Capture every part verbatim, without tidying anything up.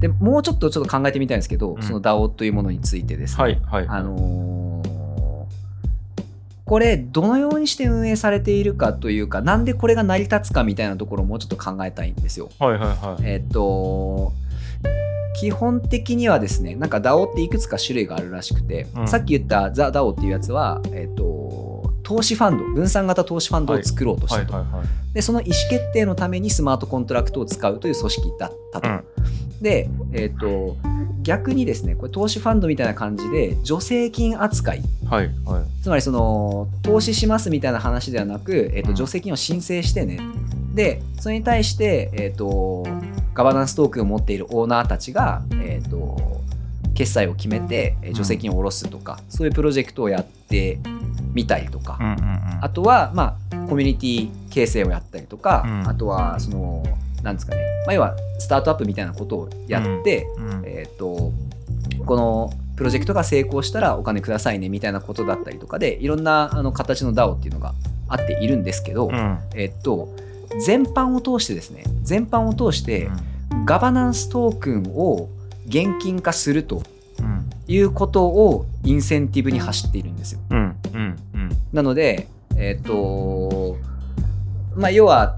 でもうちょっとちょっと考えてみたいんですけど、うん、その ダオ というものについてですね、はいはい、あのー、これどのようにして運営されているかというか、なんでこれが成り立つかみたいなところをもうちょっと考えたいんですよ。はいはいはい。えっと基本的にはですね、なんか ダオ っていくつか種類があるらしくて、うん、さっき言ったザ ダオ っていうやつは、えっと投資ファンド、分散型投資ファンドを作ろうとしたと、はいはいはいはい、でその意思決定のためにスマートコントラクトを使うという組織だったと、うん、で、えーと、逆にですね、これ投資ファンドみたいな感じで助成金扱い、はいはい、つまりその投資しますみたいな話ではなく、えーと、助成金を申請してね、でそれに対して、えーと、ガバナンストークンを持っているオーナーたちが、えーと、決済を決めて助成金を下ろすとか、うん、そういうプロジェクトをやってみたりとか、うんうんうん、あとは、まあ、コミュニティ形成をやったりとか、うん、あとはそのなんですかね、まあ、要はスタートアップみたいなことをやって、うんうん、えーと、このプロジェクトが成功したらお金くださいねみたいなことだったりとかで、いろんなあの形の ダオ っていうのがあっているんですけど、うん、えーと、全般を通してですね、全般を通してガバナンストークンを現金化するということをインセンティブに走っているんですよ、うんうんうん、なので、えーとまあ、要は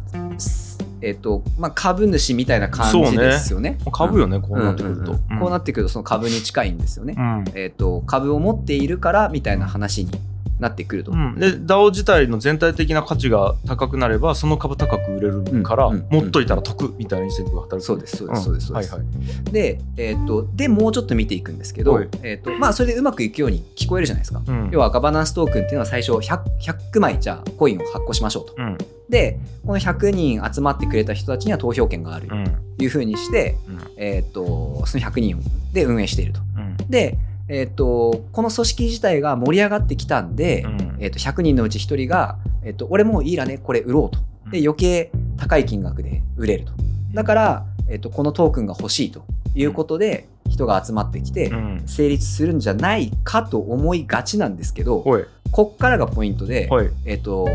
えーとまあ、株主みたいな感じですよね。そうね、株よね、うん、こうなってくると、うんうんうん、こうなってくるとその株に近いんですよね、うん、えーと、株を持っているからみたいな話になってくると、うん、で ダオ 自体の全体的な価値が高くなればその株高く売れるから、うんうんうん、持っといたら得みたいなインセンティブが働く。そうですそうですそうですそうです、うん、はいはい、で、えーと、でもうちょっと見ていくんですけど、えーとまあ、それでうまくいくように聞こえるじゃないですか、うん、要はガバナンストークンっていうのは最初 ひゃくまいじゃあコインを発行しましょうと、うん、でこのひゃくにん集まってくれた人たちには投票権があるというふうにして、うん、えー、とそのひゃくにんで運営していると、うん、で、えー、とこの組織自体が盛り上がってきたんで、うん、えー、とひゃくにんのうちひとりが、えー、と俺もういいらねこれ売ろうと、で余計高い金額で売れると、だから、えー、とこのトークンが欲しいということで人が集まってきて成立するんじゃないかと思いがちなんですけど、うん、こっからがポイントで、えー、と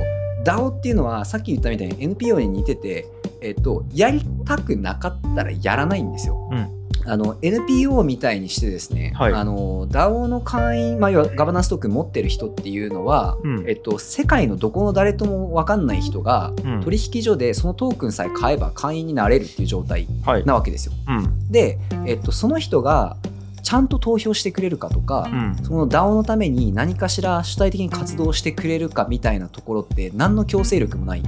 ダオ っていうのはさっき言ったみたいに エヌピーオー に似てて、えっと、やりたくなかったらやらないんですよ、うん、あの エヌピーオー みたいにしてですね、はい、あの ダオ の会員、まあ、要はガバナンストークン持ってる人っていうのは、うん、えっと、世界のどこの誰とも分かんない人が、うん、取引所でそのトークンさえ買えば会員になれるっていう状態なわけですよ、はい、うん、で、えっと、その人がちゃんと投票してくれるかとか、うん、その ダオ のために何かしら主体的に活動してくれるかみたいなところって何の強制力もないん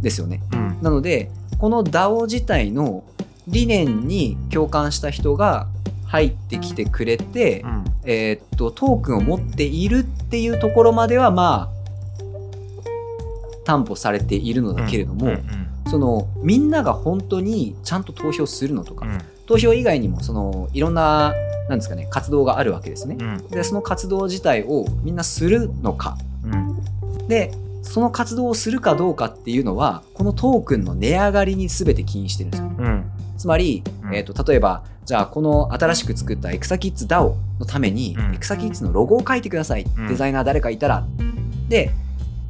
ですよね、うんうん、なのでこの ダオ 自体の理念に共感した人が入ってきてくれて、うん、えー、っとトークンを持っているっていうところまではまあ担保されているのだけれども、うんうんうん、そのみんなが本当にちゃんと投票するのとか、うん、投票以外にもそのいろんななんですかね、活動があるわけですね、うん、でその活動自体をみんなするのか、うん、でその活動をするかどうかっていうのはこのトークンの値上がりに全て起因してるんですよ、うん、つまり、うん、えー、と例えばじゃあこの新しく作ったエクサキッズ ダオ のために、うん、エクサキッズのロゴを書いてください、うん、デザイナー誰かいたらで、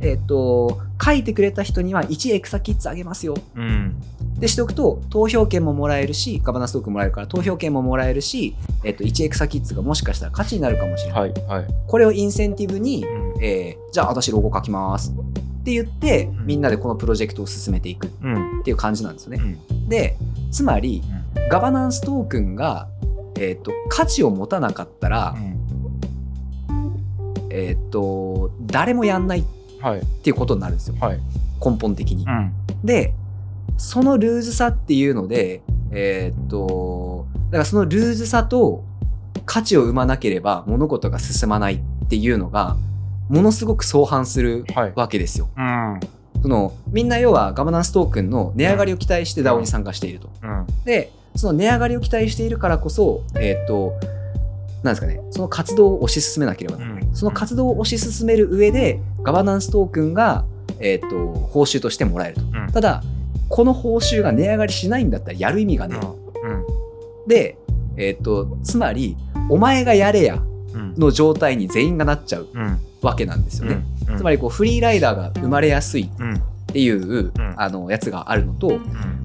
えー、と書いてくれた人にはいちエクサキッズあげますよ、うん、でしておくと投票権ももらえるしガバナンストークンもらえるから投票権ももらえるし、えっと、いちエクサキッズがもしかしたら価値になるかもしれない、はいはい、これをインセンティブに、うん、えー、じゃあ私ロゴ書きますって言って、うん、みんなでこのプロジェクトを進めていくっていう感じなんですよね、うん、でつまりガバナンストークンが、えー、と価値を持たなかったら、うん、えー、と誰もやんないっていうことになるんですよ、はい、根本的に、うん、でそのルーズさっていうので、えー、っとだからそのルーズさと価値を生まなければ物事が進まないっていうのがものすごく相反するわけですよ、はい、うん、そのみんな要はガバナンストークンの値上がりを期待して ダオ に参加していると、うんうん、でその値上がりを期待しているからこそ、えー、っとなんですかね、その活動を推し進めなければならない、うん、その活動を推し進める上でガバナンストークンが、えー、っと報酬としてもらえると、うん、ただこの報酬が値上がりしないんだったらやる意味がね、うん、で、えーと、つまりお前がやれやの状態に全員がなっちゃうわけなんですよね、うんうん、つまりこうフリーライダーが生まれやすいっていう、うん、あのやつがあるのと、うん、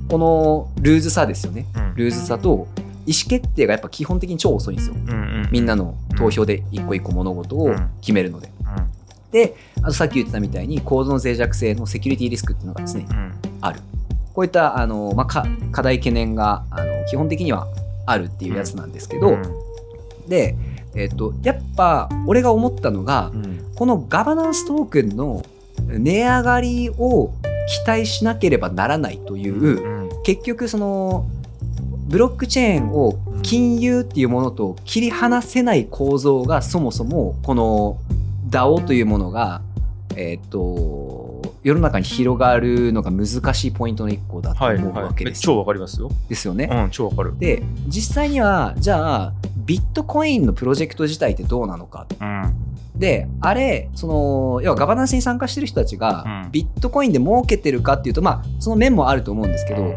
このルーズさですよね、うん、ルーズさと意思決定がやっぱ基本的に超遅いんですよ、うんうん、みんなの投票で一個一個物事を決めるので、うんうん、であとさっき言ってたみたいに構造の脆弱性のセキュリティリスクっていうのがですね、うんうん、あるこういったあの、まあ、か課題懸念があの基本的にはあるっていうやつなんですけど、うんうん、で、えーと、やっぱ俺が思ったのが、うん、このガバナンストークンの値上がりを期待しなければならないという、うんうん、結局そのブロックチェーンを金融っていうものと切り離せない構造がそもそもこの ダオ というものが、えー、と世の中に広がるのが難しいポイントの一個だと思うわけです、はいはい、超わかりますよですよね、うん、超わかるで実際にはじゃあビットコインのプロジェクト自体ってどうなのか、うん、であれその要はガバナンスに参加してる人たちが、うん、ビットコインで儲けてるかっていうとまあその面もあると思うんですけど、うん、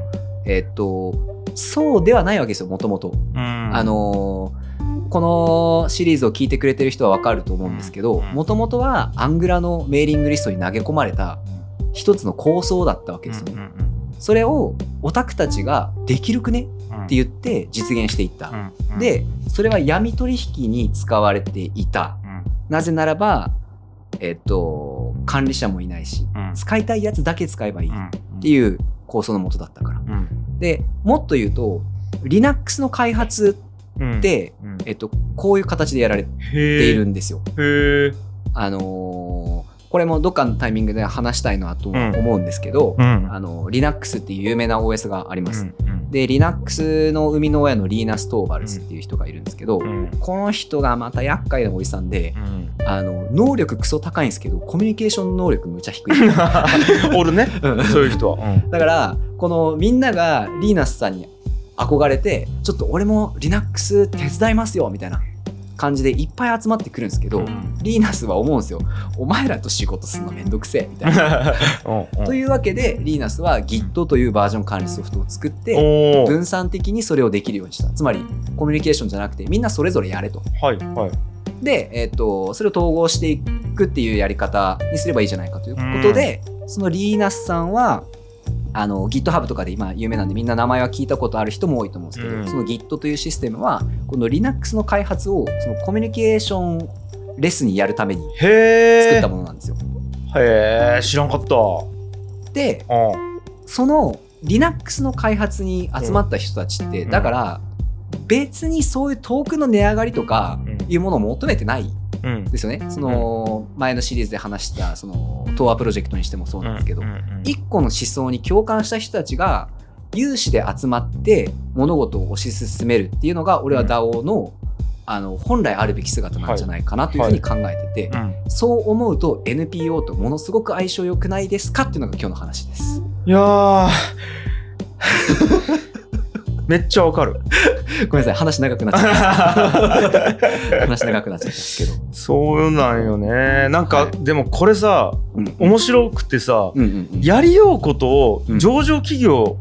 えー、っとそうではないわけですよもともと、あのー、このシリーズを聞いてくれてる人は分かると思うんですけどもともとはアングラのメーリングリストに投げ込まれた一つの構想だったわけですよね、うんうんうん、それをオタクたちができるくねって言って実現していった、うんうん、でそれは闇取引に使われていた、うん、なぜならば、えっと、管理者もいないし、うん、使いたいやつだけ使えばいいっていう構想のもとだったから、うんでもっと言うと Linux の開発って、うんうんえっと、こういう形でやられているんですよ。へへあのー、これもどっかのタイミングで話したいなと思うんですけど、うん、あの Linux っていう有名な オーエス があります、うんうん、で Linux の生みの親のリーナス・トーバルスっていう人がいるんですけど、うん、この人がまた厄介なおじさんで、うん、あの能力クソ高いんですけどコミュニケーション能力むちゃ低いおるねそういう人は、うん、だからこのみんながリーナスさんに憧れてちょっと俺も Linux 手伝いますよみたいな感じでいっぱい集まってくるんですけど、うん、リーナスは思うんですよお前らと仕事するのめんどくせえみたいなうん、うん、というわけでリーナスは Git というバージョン管理ソフトを作って分散的にそれをできるようにしたつまりコミュニケーションじゃなくてみんなそれぞれやれと、はいはい、で、えーと、それを統合していくっていうやり方にすればいいじゃないかということで、うん、そのリーナスさんはあの GitHub とかで今有名なんでみんな名前は聞いたことある人も多いと思うんですけど、うん、その Git というシステムはこの Linux の開発をそのコミュニケーションレスにやるために作ったものなんですよ。へえ知らんかった。で、うん、その Linux の開発に集まった人たちって、うん、だから別にそういうトークンの値上がりとかいうものを求めてないですよね、うん、その前のシリーズで話したその東亜プロジェクトにしてもそうなんですけど、うんうんうん、いっこの思想に共感した人たちが有志で集まって物事を推し進めるっていうのが俺は ダオ の、うん、あの本来あるべき姿なんじゃないかなというふうに考えてて、はいはいうん、そう思うと エヌピーオー とものすごく相性良くないですかっていうのが今日の話です。いやーめっちゃわかるごめんなさい話長くなっちゃった話長くなっちゃったんですけどそうなんよねなんか、はい、でもこれさ、うん、面白くてさ、うんうんうん、やりようことを上場企業、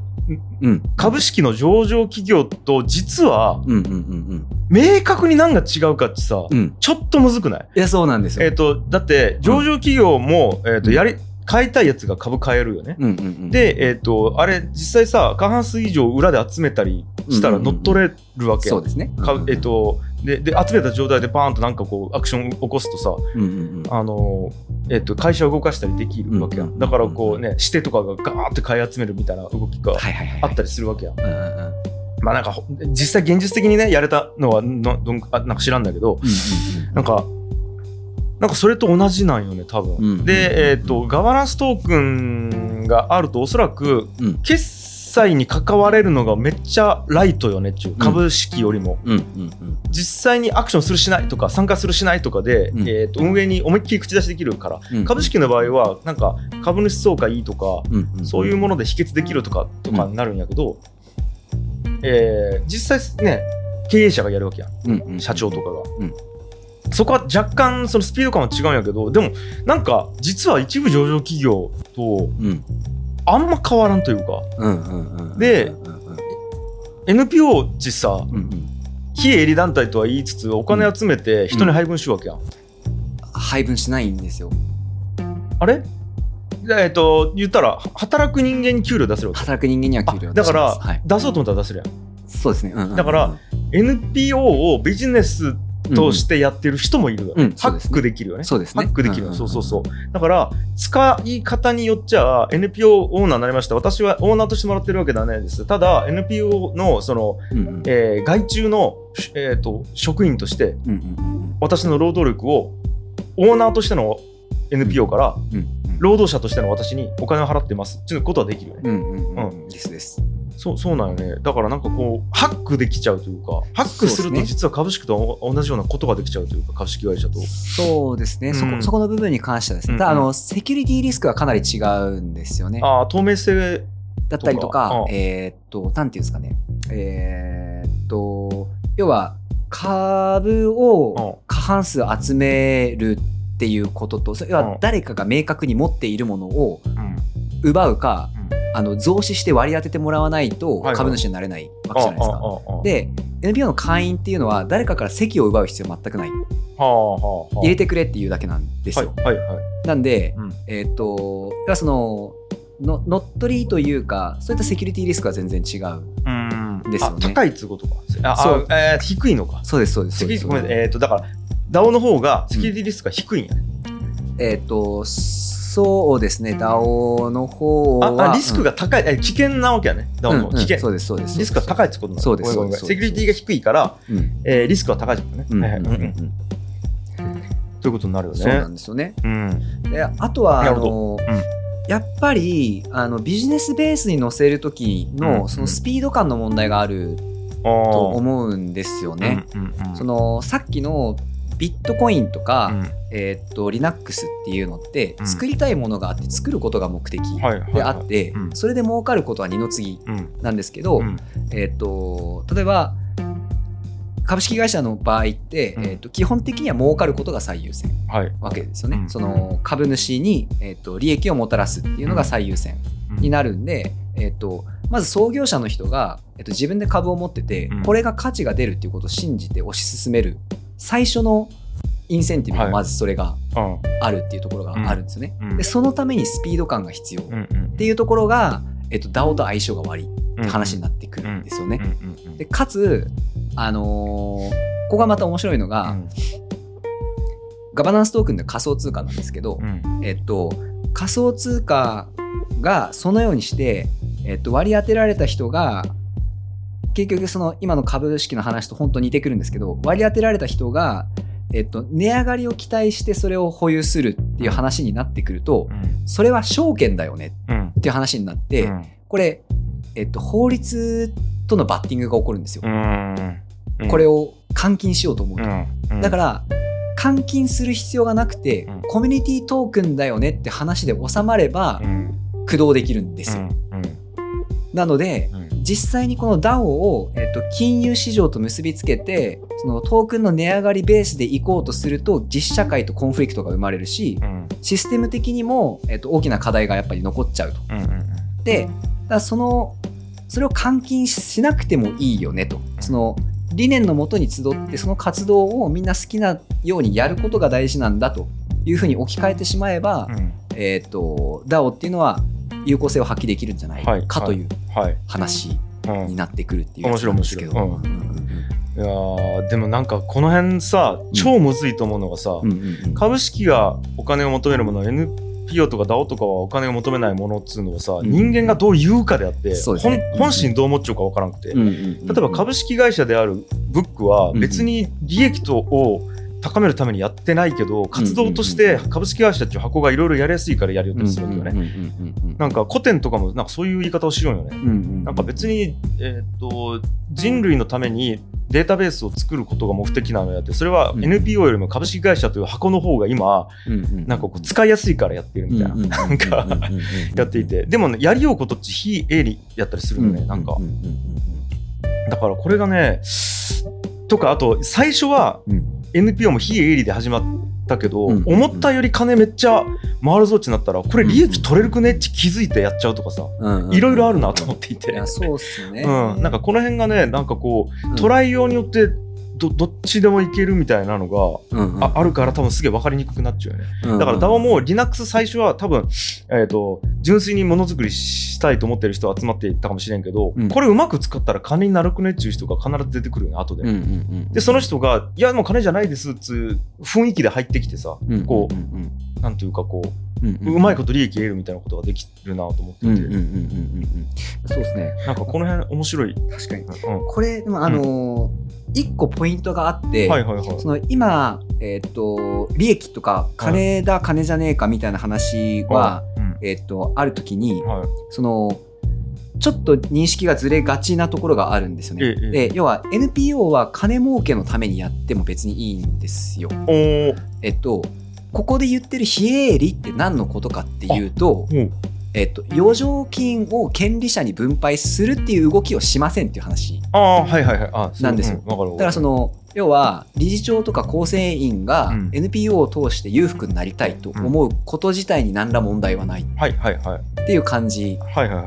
うん、株式の上場企業と実は、うんうんうんうん、明確に何が違うかってさ、うん、ちょっとむずくない？いやそうなんですよ、えーと、だって上場企業も、うんえーとやり買いたいやつが株買えるよね、うんうんうん、で、えーと、あれ実際さ過半数以上裏で集めたりしたら乗っ取れるわけ、うんうんうん、そうですね、うんうんうん、えーと、で、で集めた状態でパーンとなんかこうアクション起こすとさ、うんうんうんあのえーと、会社を動かしたりできるわけや、うんうん、だからこうね指定とかがガーッて買い集めるみたいな動きがあったりするわけや、はいはいはいはい、まあなんか実際現実的にねやれたのはのどんなんか知らんだけど、うんうんうん、なんかなんかそれと同じなんよね多分、うん、で、えーと、ガバナンストークンがあるとおそらく、うん、決済に関われるのがめっちゃライトよねっちゅう、うん、株式よりも、うんうんうん、実際にアクションするしないとか参加するしないとかで、うんえーと、運営に思いっきり口出しできるから、うん、株式の場合はなんか株主総会いいとか、うん、そういうもので否決できるとかとかになるんやけど、うんえー、実際ね経営者がやるわけや、うんうん、社長とかが、うんそこは若干そのスピード感は違うんやけどでもなんか実は一部上場企業とあんま変わらんというか、うんうんうん、で、うん、エヌピーオー ってさ、うんうん、非営利団体とは言いつつお金集めて人に配分しようわけやん、うんうん、配分しないんですよあれえっと言ったら働く人間に給料出せるわけ働く人間には給料出せますだから、はい、出そうと思ったら出せるやんそうですね、うんうんうん、だから エヌピーオー をビジネスとしてやってる人もいるよね、うんうん、ハックできるよね、そうですね、ハックできるよね、そうそうそう、だから使い方によっちゃ エヌピーオー オーナーになりました、私はオーナーとしてもらってるわけではないです、ただ エヌピーオー のその、うんうん、えー、外注の、えーと、職員として、うんうん、私の労働力をオーナーとしての エヌピーオー から、うんうんうん、労働者としての私にお金を払ってますっていうことはできるよね、うんうんうんうん、ですです、そう、そうなんよね。だからなんかこうハックできちゃうというか、ハックすると実は株式と同じようなことができちゃうというか、株式会社と、そうですね、うん、そこ、そこの部分に関してはですね、うんうん、ただあのセキュリティリスクはかなり違うんですよね。あ、透明性だったりとか、うん、えー、っとなんていうんですかね、えー、っと要は株を過半数集めるっていうことと、それは誰かが明確に持っているものを奪うか、うんうん、あの増資して割り当ててもらわないと株主になれないわけじゃないですか。で エヌピーオー の会員っていうのは誰かから席を奪う必要は全くない、入れてくれっていうだけなんですよ、はいはいはい、なんで、うん、えー、っとそのの乗っ取りというか、そういったセキュリティリスクは全然違うんですよね。あ、高いってことか、あ、そう、えー、低いのか、そうですそうですそうです、ごめん、えー、っとだから ダオ の方がセキュリティリスクが低いんやね、うん、えー、っとそうですね、ダオ の方はああリスクが高い、うん、危険なわけやね、ダオ の危険、うんうん、そうですそうです、リスクが高いってことなの、そうですそうです、セキュリティが低いから、うんえー、リスクが高いですね、うんうんうんうん、ということになるよね。そうなんですよね、うん、であとはあの、うん、やっぱりあのビジネスベースに乗せる時のそのスピード感の問題があると思うんですよね、うんうんうん、そのさっきのビットコインとか、うんえー、と Linux っていうのって、うん、作りたいものがあって作ることが目的であって、はいはいはい、それで儲かることは二の次なんですけど、うんえー、と例えば株式会社の場合って、うんえー、と基本的には儲かることが最優先わけですよね、はいうん、その株主に、えー、と利益をもたらすっていうのが最優先になるんで、えー、とまず創業者の人が、えー、と自分で株を持ってて、うん、これが価値が出るっていうことを信じて推し進める最初のインセンティブがまずそれがあるっていうところがあるんですよね、はいうん、でそのためにスピード感が必要っていうところが、えっと、ダオ と相性が悪いって話になってくるんですよね。でかつ、あのー、ここがまた面白いのが、うん、ガバナンストークンで仮想通貨なんですけど、うんえっと、仮想通貨がそのようにして、えっと、割り当てられた人が結局その今の株式の話と本当に似てくるんですけど、割り当てられた人がえっと値上がりを期待してそれを保有するっていう話になってくると、それは証券だよねっていう話になって、これえっと法律とのバッティングが起こるんですよ。これを換金しようと思うと、だから換金する必要がなくてコミュニティトークンだよねって話で収まれば駆動できるんですよ。なので実際にこの ダオ を、えっと、金融市場と結びつけてそのトークンの値上がりベースでいこうとすると実社会とコンフリクトが生まれるし、うん、システム的にも、えっと、大きな課題がやっぱり残っちゃうと、うんうん、でだからそのそれを換金しなくてもいいよねと、その理念のもとに集ってその活動をみんな好きなようにやることが大事なんだというふうに置き換えてしまえば、うんえっと、ダオ っていうのは有効性を発揮できるんじゃないかという話になってくるっていうやつなんですけど、うん、いやでもなんかこの辺さ超むずいと思うのがさ、うんうんうん、株式がお金を求めるもの、 エヌピーオー とか ダオ とかはお金を求めないものっつうのをさ、うん、人間がどう言うかであって、ね、本心どう思っちゃうか分からなくて、うんうんうん、例えば株式会社であるブックは別に利益とを高めるためにやってないけど、活動として株式会社っていう箱がいろいろやりやすいからやりようとするんだよね。なんか古典とかもなんかそういう言い方をしようよね、うんうん、なんか別に、えー、と人類のためにデータベースを作ることが目的なのやって、それは エヌピーオー よりも株式会社という箱の方が今、うん、なんかこう使いやすいからやってるみたいな、うん、なんかやっていて、でも、ね、やりようことって非営利やったりするよね、なんかだからこれがねとか、あと最初は、うん、エヌピーオー も非営利で始まったけど、うんうんうん、思ったより金めっちゃ回るぞってなったらこれ利益取れるくねって気づいてやっちゃうとかさ、いろいろあるなと思っていて、いやそうっすね、うん、なんかこの辺がね、なんかこうトライ用によって ど, どっちでもいけるみたいなのが あ,、うんうん、あ, あるから多分すげえ分かりにくくなっちゃうよね、うんうん、だから ダオ も Linux 最初は多分、えー、と純粋にものづくりしてしたいと思ってる人は集まっていったかもしれんけど、うん、これうまく使ったら金になるくねっちゅう人が必ず出てくるよね後で、うんうんうん、でその人がいやもう金じゃないですっつう雰囲気で入ってきてさ、うん、こう、うんうんうん、なんていうかこううんうんうん、うまいこと利益得るみたいなことができるなと思ってて、そうですね。なんかこの辺面白い。確かに。うん、これでもあの一、ーうん、個ポイントがあって、はいはいはい、その今えっ、ー、と利益とか金だ、はい、金じゃねえかみたいな話は、うん、えっ、ー、とあるときに、はい、そのちょっと認識がずれがちなところがあるんですよね。ええ、で要は エヌピーオー は金儲けのためにやっても別にいいんですよ。おえっ、ー、と。ここで言ってる非営利って何のことかっていうと、うん、えっと余剰金を権利者に分配するっていう動きをしませんっていう話なんですよ。だからその要は理事長とか構成員が エヌピーオー を通して裕福になりたいと思うこと自体に何ら問題はないっていう感じ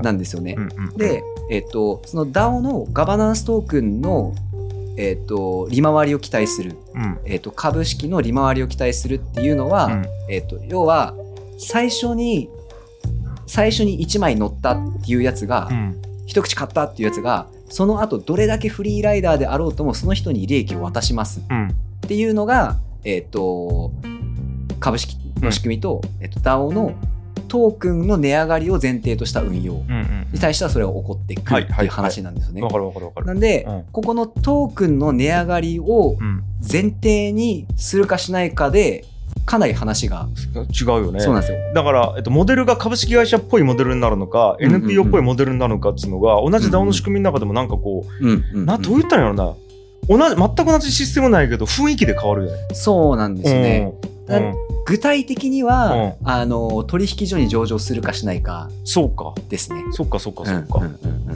なんですよね。で、えっとその ダオ のガバナンストークンのえー、と利回りを期待する、うんえー、と株式の利回りを期待するっていうのは、うんえー、と要は最初に最初にいちまい乗ったっていうやつが、うん、一口買ったっていうやつがその後どれだけフリーライダーであろうともその人に利益を渡しますっていうのが、うんえー、と株式の仕組み と,、うんえー、と ダオ のトークンの値上がりを前提とした運用に対してはそれが起こってくるっていう話なんですよね。なんで、うん、ここのトークンの値上がりを前提にするかしないかでかなり話が違うよね。そうなんですよ。だから、えっと、モデルが株式会社っぽいモデルになるのか、うんうんうん、エヌピーオー っぽいモデルになるのかっていうのが同じ ダオ の仕組みの中でもなんかこう、うんうんうん、などう言ったんやろな、同じ全く同じシステムないけど雰囲気で変わるよね。そうなんですね、うんうん、具体的には、うん、あの取引所に上場するかしないかですね。そうかそうかそうかそうか、うんうんうんう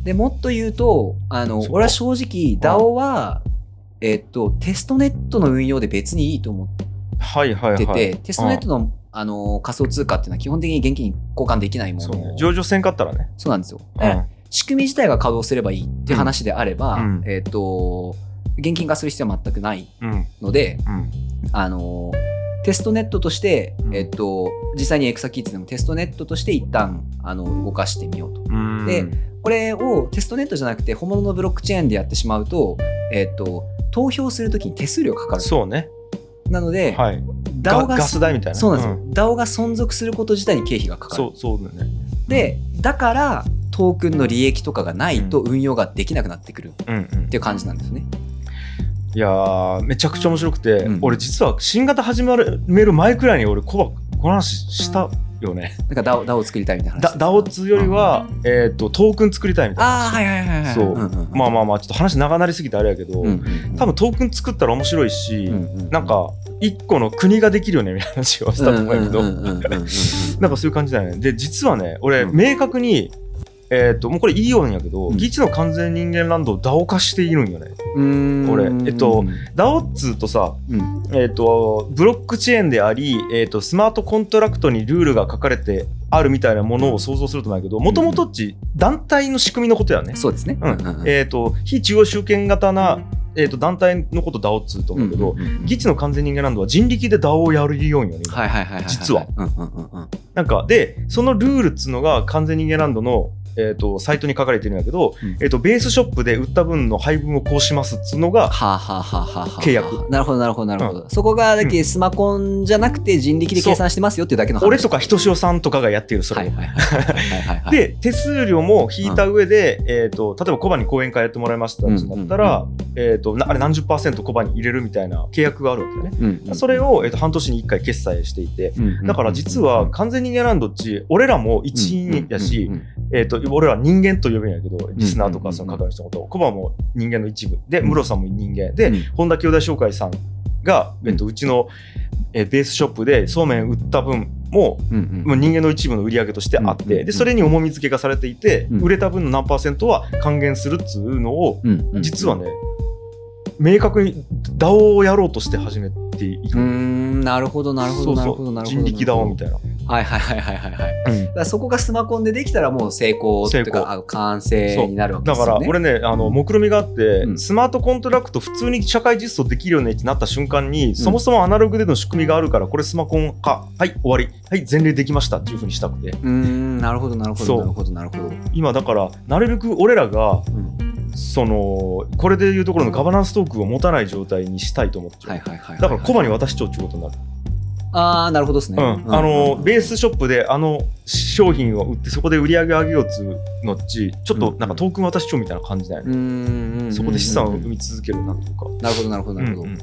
ん、でもっと言うとあの俺は正直 ダオ は、うんえー、っとテストネットの運用で別にいいと思ってて、はいはいはい、テストネットの、うん、あの仮想通貨っていうのは基本的に現金に交換できないもの、ね、上場せんかったらね。そうなんですよ、うん、仕組み自体が稼働すればいいって話であれば、うんうん、えー、っと現金化する必要は全くないので、うんうん、あのテストネットとして、うんえっと、実際にエクサキッズでもテストネットとして一旦あの動かしてみようと。うんでこれをテストネットじゃなくて本物のブロックチェーンでやってしまうと、えっと、投票するときに手数料かかる。そうね。なので、はい、ダオ がガス代みたいな。そうなんですよ、うん、ダオ が存続すること自体に経費がかかる。そう、そうだね。でだからトークンの利益とかがないと運用ができなくなってくるっていう感じなんですね、うんうんうん。いやーめちゃくちゃ面白くて、うん、俺実は新型始める前くらいに俺コバこの話したよね。なんか ダオ を作りたいみたいな話。 ダオ つよりは、うんえー、とトークン作りたいみたいな。ああはいはいはいはい。そう、うんうん、まあまあまあちょっと話長なりすぎてあれやけど、うんうんうん、多分トークン作ったら面白いし、うんうんうん、なんか一個の国ができるよねみたいな話をしたと思うけど、なんかそういう感じだよね。で実はね俺、うん、明確にえー、ともうこれいいようんやけど、うん、ギチの完全人間ランドを ダオ 化しているんよね。うーん俺、えっと、ダオ っつうとさ、うんえっと、ブロックチェーンであり、えっと、スマートコントラクトにルールが書かれてあるみたいなものを想像すると思うんやけど、もともとっち団体の仕組みのことやね。そうですね、うんえっと、非中央集権型な、うんえー、と団体のこと ダオ っつうと思うけど、うんうんうんうん、ギチの完全人間ランドは人力で ダオ をやるようによね、はいはいはいはい、実は、うんうんうん、なんかでそのルールっつうのが完全人間ランドのえー、とサイトに書かれてるんだけど、うんえー、とベースショップで売った分の配分をこうしますっつうのが契約。なるほどなるほどなるほど、うん、そこがだけスマコンじゃなくて人力で計算してますよっていうだけの話。俺とかひとしおさんとかがやってるそれをで手数料も引いた上で、うんえー、と例えばコバに講演会やってもらいましたってなったら、うんうんうんえー、とあれ何十パーセントコバに入れるみたいな契約があるわけだね、うんうんうん、それを、えー、と半年にいっかい決済していて、うんうんうん、だから実は完全人間ランドっち俺らも一員やし、うんうんうんうん、えーと俺ら人間と呼ぶんやけどリスナーとかその関わる人のこと、うんうんうん、コバも人間の一部でムロさんも人間で、うん、本田兄弟紹介さんが、えっと、うちの、えベースショップでそうめん売った分も、うんうん、人間の一部の売り上げとしてあって、うんうんうん、でそれに重み付けがされていて、うん、売れた分の何パーセントは還元するっつうのを、うんうんうん、実はね明確に ダオ をやろうとして始めている。うーんなるほどなるほどなるほどなるほど。人力 ダオ みたいな。はいはいはいはいはいはい、うん、だからそこがスマコンでできたらもう成功っていうかあの完成になるわけですよね。だから俺ねあの目論見があって、うん、スマートコントラクト普通に社会実装できるよねってなった瞬間に、うん、そもそもアナログでの仕組みがあるからこれスマコンかはい終わりはい前例できましたっていう風にしたくて、うーんなるほどなるほどなるほどなるほど。今だからなるべく俺らが、うんそのこれでいうところのガバナンストークンを持たない状態にしたいと思ってだからコバに渡しちゃうってことになる。ああなるほどですね、うんうん、あの、うん、ベースショップであの商品を売ってそこで売り上げ上げようつのっちちょっとなんかトークン渡しちゃうみたいな感じだよね、うん、そこで資産を生み続けるなんとか、うんうん、なるほどなるほどなるほど、うんうん、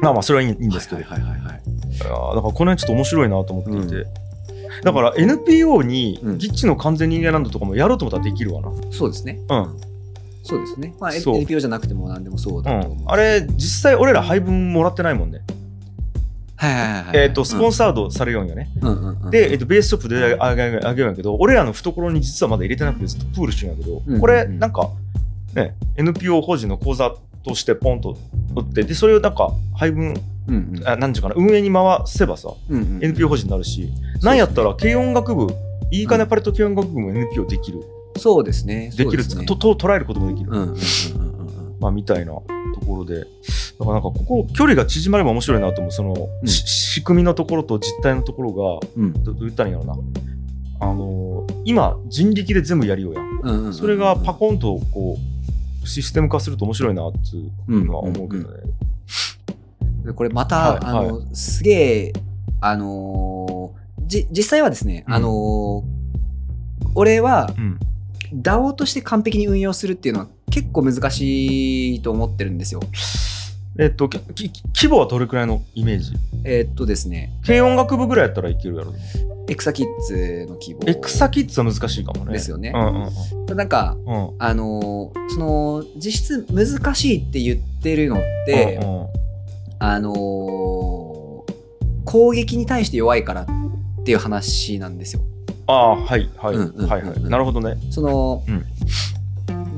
まあまあそれはいいんですけど、はいはいはいはい、だからこの辺ちょっと面白いなと思っていて、うんだから エヌピーオー に Git の完全人間ランドとかもやろうと思ったらできるわな、うん、そうですねうんそうですね、まあ、エヌピーオー じゃなくても何でもそうだと思う、うん、あれ実際俺ら配分もらってないもんね、はいはいはいはい、えーと、スポンサードされるようにね、うんうんうん、で、えーと、ベースショップであげるんやけど俺らの懐に実はまだ入れてなくてずっとプールしてるんやけど、うんうんうん、これなんか、ね、エヌピーオー 法人の口座としてポンと打ってでそれをなんか配分、うんうん、あなんていうかな運営に回せばさ、うんうんうん、エヌピーオー 法人になるし、うん、なんやったら軽音楽部いいかねパレット軽音楽部も エヌピーオー できるそうですね。できるつか、と、と、捉えることもできる。うんうんうんうん、まあみたいなところで、だからなんかここ距離が縮まれば面白いなと思う。その、うん、仕組みのところと実態のところが、うん、どう言ったらいいんだろうな。あのー、今人力で全部やりようやん。うんうんうんうん、それがパコンとこうシステム化すると面白いなっていうのは思うけどね。うんうんうん、これまた、はい、あの、はい、すげえあのー、じ実際はですね、うん、あのー、俺は。うんダオ として完璧に運用するっていうのは結構難しいと思ってるんですよ。えっと規模はどれくらいのイメージ？えっとですね。軽音楽部ぐらいやったらいけるやろ。エクサキッズの規模。エクサキッズは難しいかもね。ですよね。うんうんうん、なんか、うん、あのその実質難しいって言ってるのって、うんうん、あの攻撃に対して弱いからっていう話なんですよ。ああはいはいはいはいなるほどね。その、うん、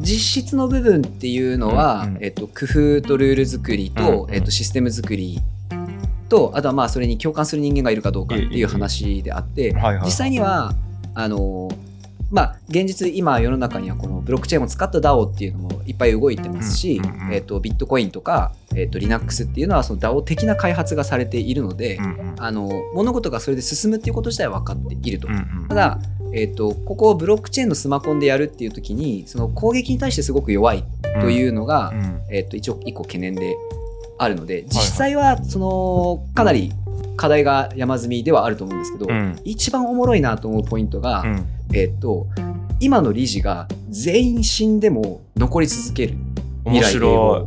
実質の部分っていうのは、うんうんえっと、工夫とルール作りと、うんうんえっと、システム作りとあとはまあそれに共感する人間がいるかどうかっていう話であって、ええええはいはい、実際にはあのまあ現実今世の中にはこのブロックチェーンを使った ダオ っていうのもいっぱい動いてますし、うんうんえっと、ビットコインとか、えっと、Linux っていうのはその ダオ 的な開発がされているので、うんうん、あの物事がそれで進むっていうこと自体は分かっていると、うんうん、ただ、えっと、ここをブロックチェーンのスマコンでやるっていう時にその攻撃に対してすごく弱いというのが、うんうんえっと、一応一個懸念であるので実際はそのかなり課題が山積みではあると思うんですけど、うん、一番おもろいなと思うポイントが、うんえー、と今の理事が全員死んでも残り続ける未来の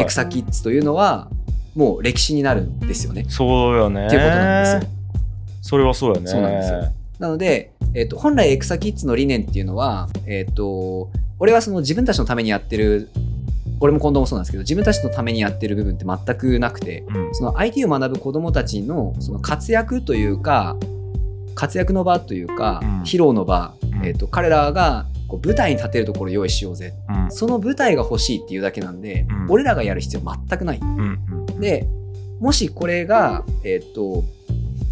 エクサキッズというのはもう歴史になるんですよね。そうよねっていうことなんですよ。それはそうよね。そうなんですよ。なので、えー、と本来エクサキッズの理念っていうのは、えー、と俺はその自分たちのためにやってる俺も近藤もそうなんですけど自分たちのためにやってる部分って全くなくて、うん、その アイティー を学ぶ子どもたちのその活躍というか活躍の場というか、うん、披露の場、うんえー、と彼らがこう舞台に立てるところを用意しようぜ、うん、その舞台が欲しいっていうだけなんで、うん、俺らがやる必要全くない、うん、でもしこれが、えー、と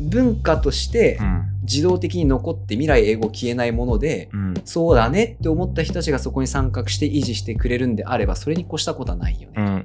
文化として自動的に残って未来永劫消えないもので、うん、そうだねって思った人たちがそこに参画して維持してくれるんであればそれに越したことはないよね、うんうんう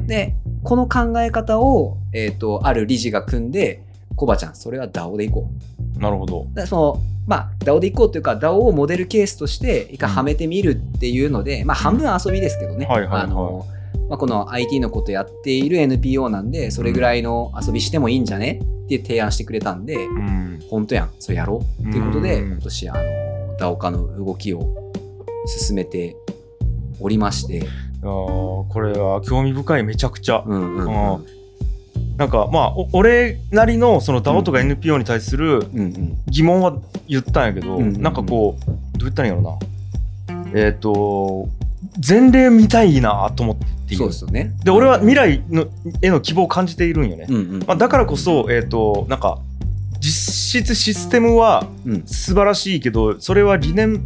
ん、でこの考え方を、えー、とある理事が組んでコバちゃんそれは ダオ でいこう。なるほど。そのまあ ダオ でいこうというか ダオ をモデルケースとして一回はめてみるっていうので、うん、まあ半分遊びですけどね。はいはいはい。あの、まあ、この アイティー のことやっている エヌピーオー なんでそれぐらいの遊びしてもいいんじゃねって提案してくれたんで、うん、本当やんそれやろうっていうことで、うん、今年あの ダオ 化の動きを進めておりまして、あこれは興味深いめちゃくちゃ。うんうんうんうんなんかまあ俺なりのその ダオ とか エヌピーオー に対する疑問は言ったんやけど、うんうんうん、なんかこうどう言ったらいいんやろうなえっ、ー、と前例見たいなと思っている。そうですよね。で俺は未来のへの希望を感じているんよね、うんうんまあ、だからこそえっ、ー、となんか実質システムは素晴らしいけどそれは理念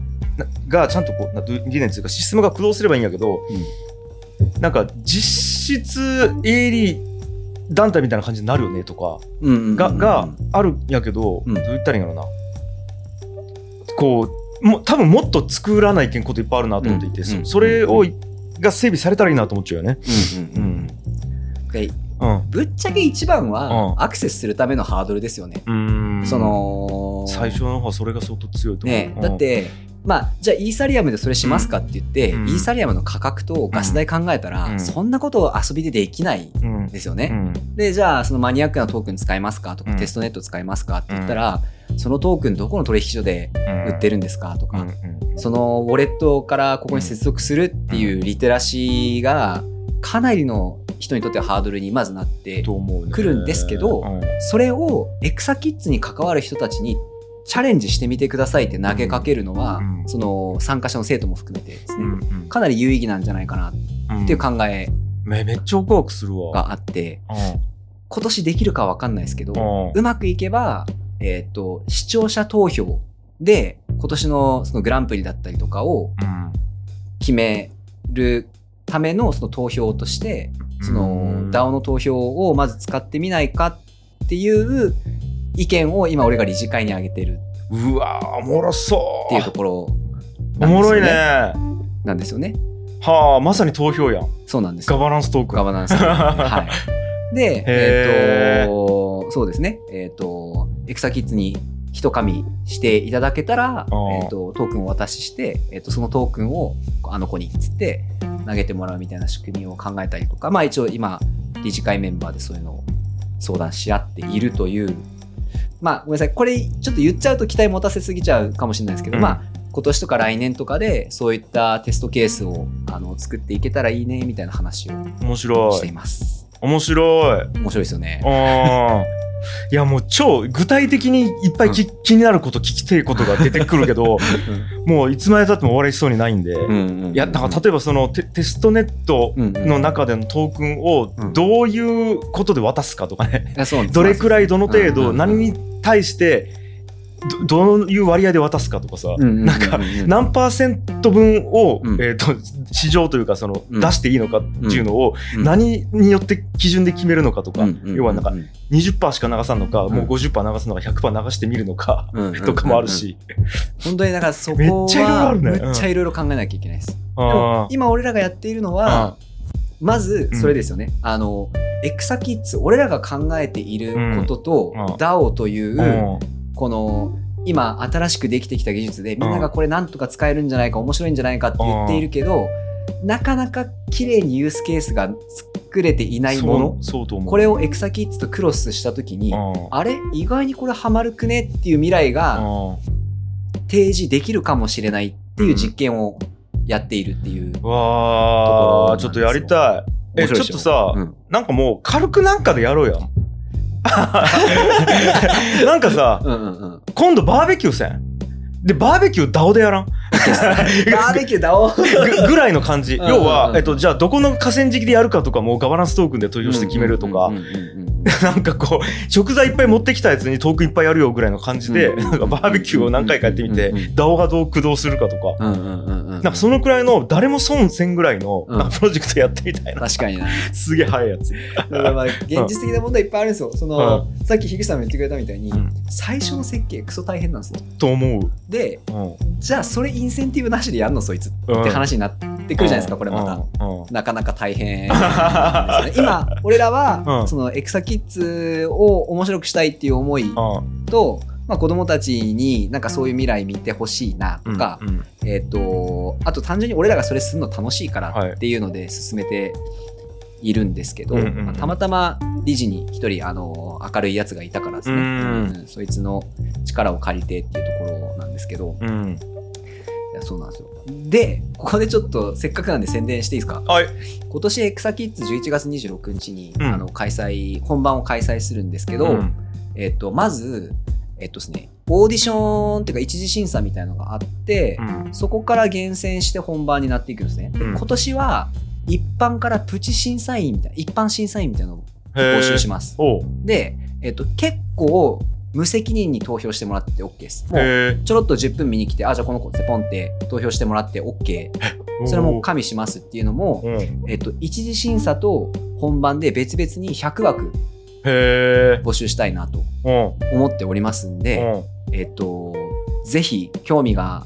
がちゃんとこう理念というかシステムが駆動すればいいんやけど、うん、なんか実質営利団体みたいな感じになるよねとかが、があるんやけど、うん、どう言ったらいいんやろな。こう、も多分もっと作らないこといっぱいあるなと思っていて、うん、それを、うん、が整備されたらいいなと思っちゃうよね。うんうんうんうん、ぶっちゃけ一番は、うん、アクセスするためのハードルですよね。うんその最初の方はそれが相当強いと思う。ね、だって、うん、まあじゃあイーサリアムでそれしますかって言って、うん、イーサリアムの価格とガス代考えたら、うん、そんなことを遊びでできないんですよね。うんうん、でじゃあそのマニアックなトークン使いますかとか、うん、テストネット使いますかって言ったら。うんそのトークンどこの取引所で売ってるんですかとか、うん、そのウォレットからここに接続するっていうリテラシーがかなりの人にとってはハードルにまずなってくるんですけど、うん、それをエクサキッズに関わる人たちにチャレンジしてみてくださいって投げかけるのは、うん、その参加者の生徒も含めてですね、うん、かなり有意義なんじゃないかなっていう考えがあって、うん、今年できるかは分かんないですけど、うん、うまくいけばえー、と視聴者投票で今年 の, そのグランプリだったりとかを決めるため の, その投票としてその ダオ の投票をまず使ってみないかっていう意見を今俺が理事会に挙げてる。うわおもろそうっていうところなんですよね。おもろいね。なんですよね。はあまさに投票やん。そうなんですよ。ガバナンストークガバナンストーク、はい、でえっ、ー、とそうですねえっ、ー、とエクサキッズにひと噛みしていただけたら、えー、とトークンをお渡しして、えー、とそのトークンをあの子につって投げてもらうみたいな仕組みを考えたりとか、まあ、一応今理事会メンバーでそういうのを相談し合っているという、まあ、ごめんなさいこれちょっと言っちゃうと期待持たせすぎちゃうかもしれないですけど、うんまあ、今年とか来年とかでそういったテストケースをあの作っていけたらいいねみたいな話をしています。面白い面白いですよね。あいやもう超具体的にいっぱいき、うん、気になること聞きたいことが出てくるけど、うん、もういつまで経っても終わりそうにないんで、うんうんうん、いやだから例えばその テ, テストネットの中でのトークンをどういうことで渡すかとかね、うん、どれくらいどの程度、うんうんうん、何に対してど, どういう割合で渡すかとかさ、なんか何パーセント分を、うんえー、と市場というかその、うん、出していいのかっていうのを、うん、何によって基準で決めるのかとか、うん、要はなんか にじゅっパーセント しか流さんのか、うん、もう ごじゅっパーセント 流すのか ひゃくパーセント 流してみるのか、うん、とかもあるし、うんうんうん、本当にだからそこはめっちゃいろいろ考えなきゃいけないです。うん、でも今俺らがやっているのはまずそれですよね、うん、あのエクサキッズ俺らが考えていることと、うん、ダオ という、うんこの今新しくできてきた技術でみんながこれなんとか使えるんじゃないか面白いんじゃないかって言っているけどなかなか綺麗にユースケースが作れていないものこれをエクサキッズとクロスした時にあれ意外にこれハマるくねっていう未来が提示できるかもしれないっていう実験をやっているっていうところなんですよ。わーちょっとやりたい。えちょっとさ、うん、なんかもう軽くなんかでやろうやんなんかさ、うんうんうん、今度バーベキューせんでバーベキューダオでやらんバーベキューダオぐらいの感じ、うんうんうん、要は、えっと、じゃあどこの河川敷でやるかとかもガバナンストークンで投票して決めるとかなんかこう食材いっぱい持ってきたやつにトークンいっぱいやるよぐらいの感じで、うんうん、なんかバーベキューを何回かやってみて、うんうんうん、ダオがどう駆動するかとか、うんうんうんうん、なんかそのくらいの誰も損せんぐらいの、うん、なんかプロジェクトやってみたいな。確かになすげえ早いやつだからまあ現実的な問題いっぱいあるんですよその、うん、さっき樋口さんも言ってくれたみたいに、うん、最初の設計クソ大変なんですよと思うで、うん、じゃあそれインセンティブなしでやるのそいつ、うん、って話になってくるじゃないですか、うん、これまた、うんうん、なかなか大変なんですよね今俺らは、うん、そのエクサキッズを面白くしたいっていう思いと、うんまあ、子どもたちになんかそういう未来見てほしいなとか、うんうんえー、とあと単純に俺らがそれするの楽しいからっていうので進めているんですけど、はいまあ、たまたま理事に一人あの明るいやつがいたからですね、うんうん、そいつの力を借りてっていうところなんですけど、うん、いやそうなんですよ。でここでちょっとせっかくなんで宣伝していいですか、はい、今年エクサキッズじゅういちがつにじゅうろくにちに、うん、あの開催本番を開催するんですけど、うんえー、とまず、えーとですね、オーディションっていうか一次審査みたいなのがあって、うん、そこから厳選して本番になっていくんですね、うん、今年は一般からプチ審査員みたいな一般審査員みたいなのを募集します。で、えー、と結構無責任に投票してもらって OK です。もうちょろっとじゅっぷん見に来てあじゃあこの子ってポンって投票してもらって OK それも加味しますっていうのも、えっと、一次審査と本番で別々にひゃくわく募集したいなと思っておりますんで、えっと、ぜひ興味が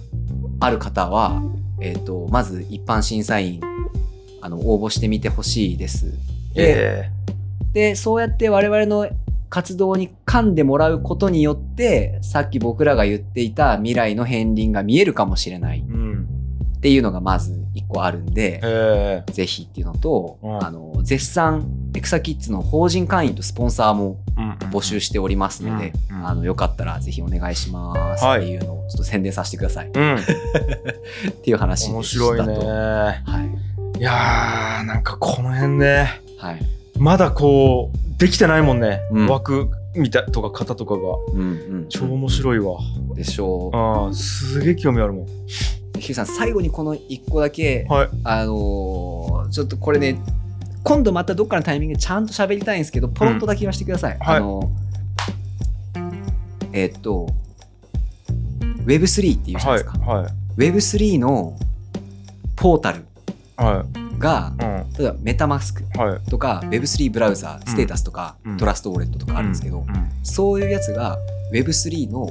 ある方は、えっと、まず一般審査員あの応募してみてほしいです。で、で、そうやって我々の活動に噛んでもらうことによってさっき僕らが言っていた未来の片鱗が見えるかもしれないっていうのがまずいっこあるんで、ぜひっていうのと、うん、あの絶賛エクサキッズの法人会員とスポンサーも募集しておりますので、うんうん、あのよかったらぜひお願いしますっていうのをちょっと宣伝させてください、うん、っていう話でしたと。面白いね、はい、いやーなんかこの辺ね、はい、まだこうできてないもんね、うん、枠みたいとか型とかが、うんうん、超面白いわでしょう。あーすげえ興味あるもん。ヒューさん最後にこのいっこだけ、はい、あのー、ちょっとこれね今度またどっかのタイミングでちゃんと喋りたいんですけどポロッとだけ言わせてください、うん、あのーはい、えー、っと ウェブスリー っていうじゃないですか、はいはい、ウェブスリー のポータルが、はい、うん、例えばメタマスクとか、はい、ウェブスリー ブラウザーステータスとか、うん、トラストウォレットとかあるんですけど、うんうん、そういうやつが ウェブスリー の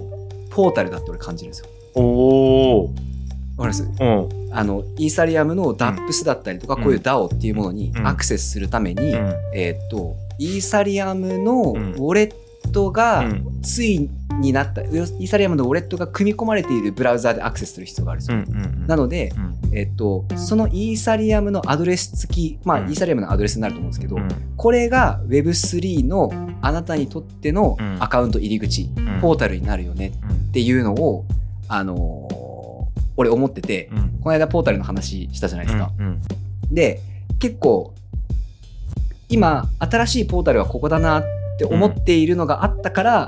ポータルだって俺感じるんですよ。おーわかります、うん、あのイーサリアムの ダップス だったりとか、うん、こういう ダオ っていうものにアクセスするために、うん、えー、っとイーサリアムのウォレットがついになった、うん、イーサリアムのウォレットが組み込まれているブラウザーでアクセスする必要があるんですよ、うんうんうん、なので、うん、えー、っとそのイーサリアムのアドレス付き、まあ、イーサリアムのアドレスになると思うんですけど、うん、これが ウェブスリー のあなたにとってのアカウント入り口、うん、ポータルになるよねっていうのをあのー俺思ってて、うん、この間ポータルの話したじゃないですか、うんうん、で結構今新しいポータルはここだなって思っているのがあったから、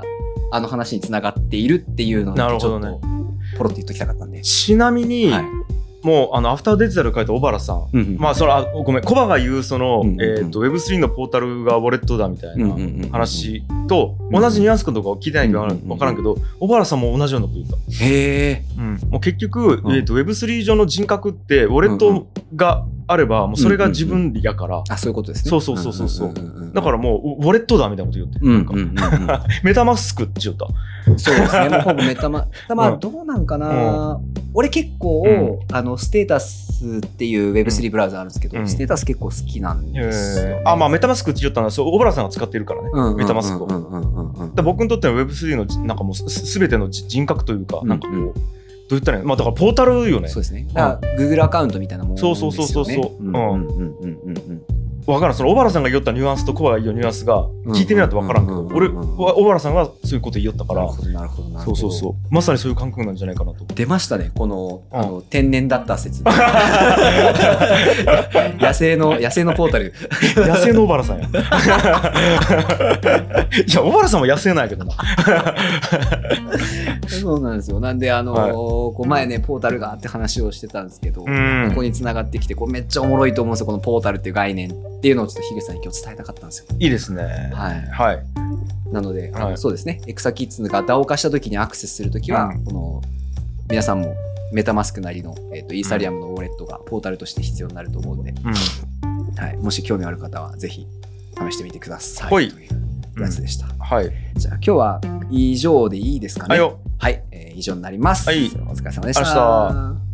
うん、あの話につながっているっていうのをちょっとポロって言っときたかったんで、ね、ちなみに、はい、もうあのアフターデジタル書いた小原さん、うんうん、まあそれはごめんコバが言うその、うんうんうん、えー、と ウェブスリー のポータルがウォレットだみたいな話と同じニュアンスことかを聞いてないのか分からんけど、小原さんも同じようなこと言った。へー、うん、もう結局、うん、えー、と ウェブスリー 上の人格ってウォレットがあればもうそれが自分やから、うんうんうん、あそういうことですね。そうそうそうそうそう、うんうんうん、だからもうウォレットだみたいなこと言って、うんうんうん、なんかメタマスクって言った。そうですね。もうほぼメタマまあどうなんかな、うん、俺結構、うん、あのステータスっていう ウェブスリー ブラウザあるんですけど、うん、ステータス結構好きなんですよ、ね、あまあメタマスクって言ったのはそう小原さんが使ってるからね、うんうんうんうん、メタマスクを、うんうんうんうん、だ僕にとっての ウェブスリー のなんかもうすべての人格というか、うん、なんかこう、うんどう言ったらいいの、まあ、だからポータルよね。そうですね。だから Google アカウントみたいなものですよね。そうそうそうそう。うんうんうんうんうん。分からん。その小原さんが言ったニュアンスとコバが言うニュアンスが聞いてみないと分からんけど、うんうんうんうん、俺小原さんがそういうこと言ったから。なるほどなるほどなるほど。そうそうそう。まさにそういう感覚なんじゃないかなと。出ましたねこの、うん、あの天然だった説。野生の野生のポータル。野生の小原さんや。いや小原さんも野生なんやけどな。そうなんですよ。なんであの、はい、こう前ねポータルがって話をしてたんですけど、うん、ここに繋がってきてこれめっちゃおもろいと思うんですよこのポータルっていう概念っていうのをちょっと樋口さんに今日伝えたかったんですよ。いいですね。はい、はい、なので、はい、そうですねエクサキッズがダオ化した時にアクセスするときは、うん、この皆さんもメタマスクなりの、えーと、イーサリアムのウォレットがポータルとして必要になると思うので、うん、はい、もし興味ある方はぜひ試してみてください、はい、というやつでした、うん、はい、じゃあ今日は以上でいいですかね。はい、はい、えー、以上になります、はい、お疲れ様でした。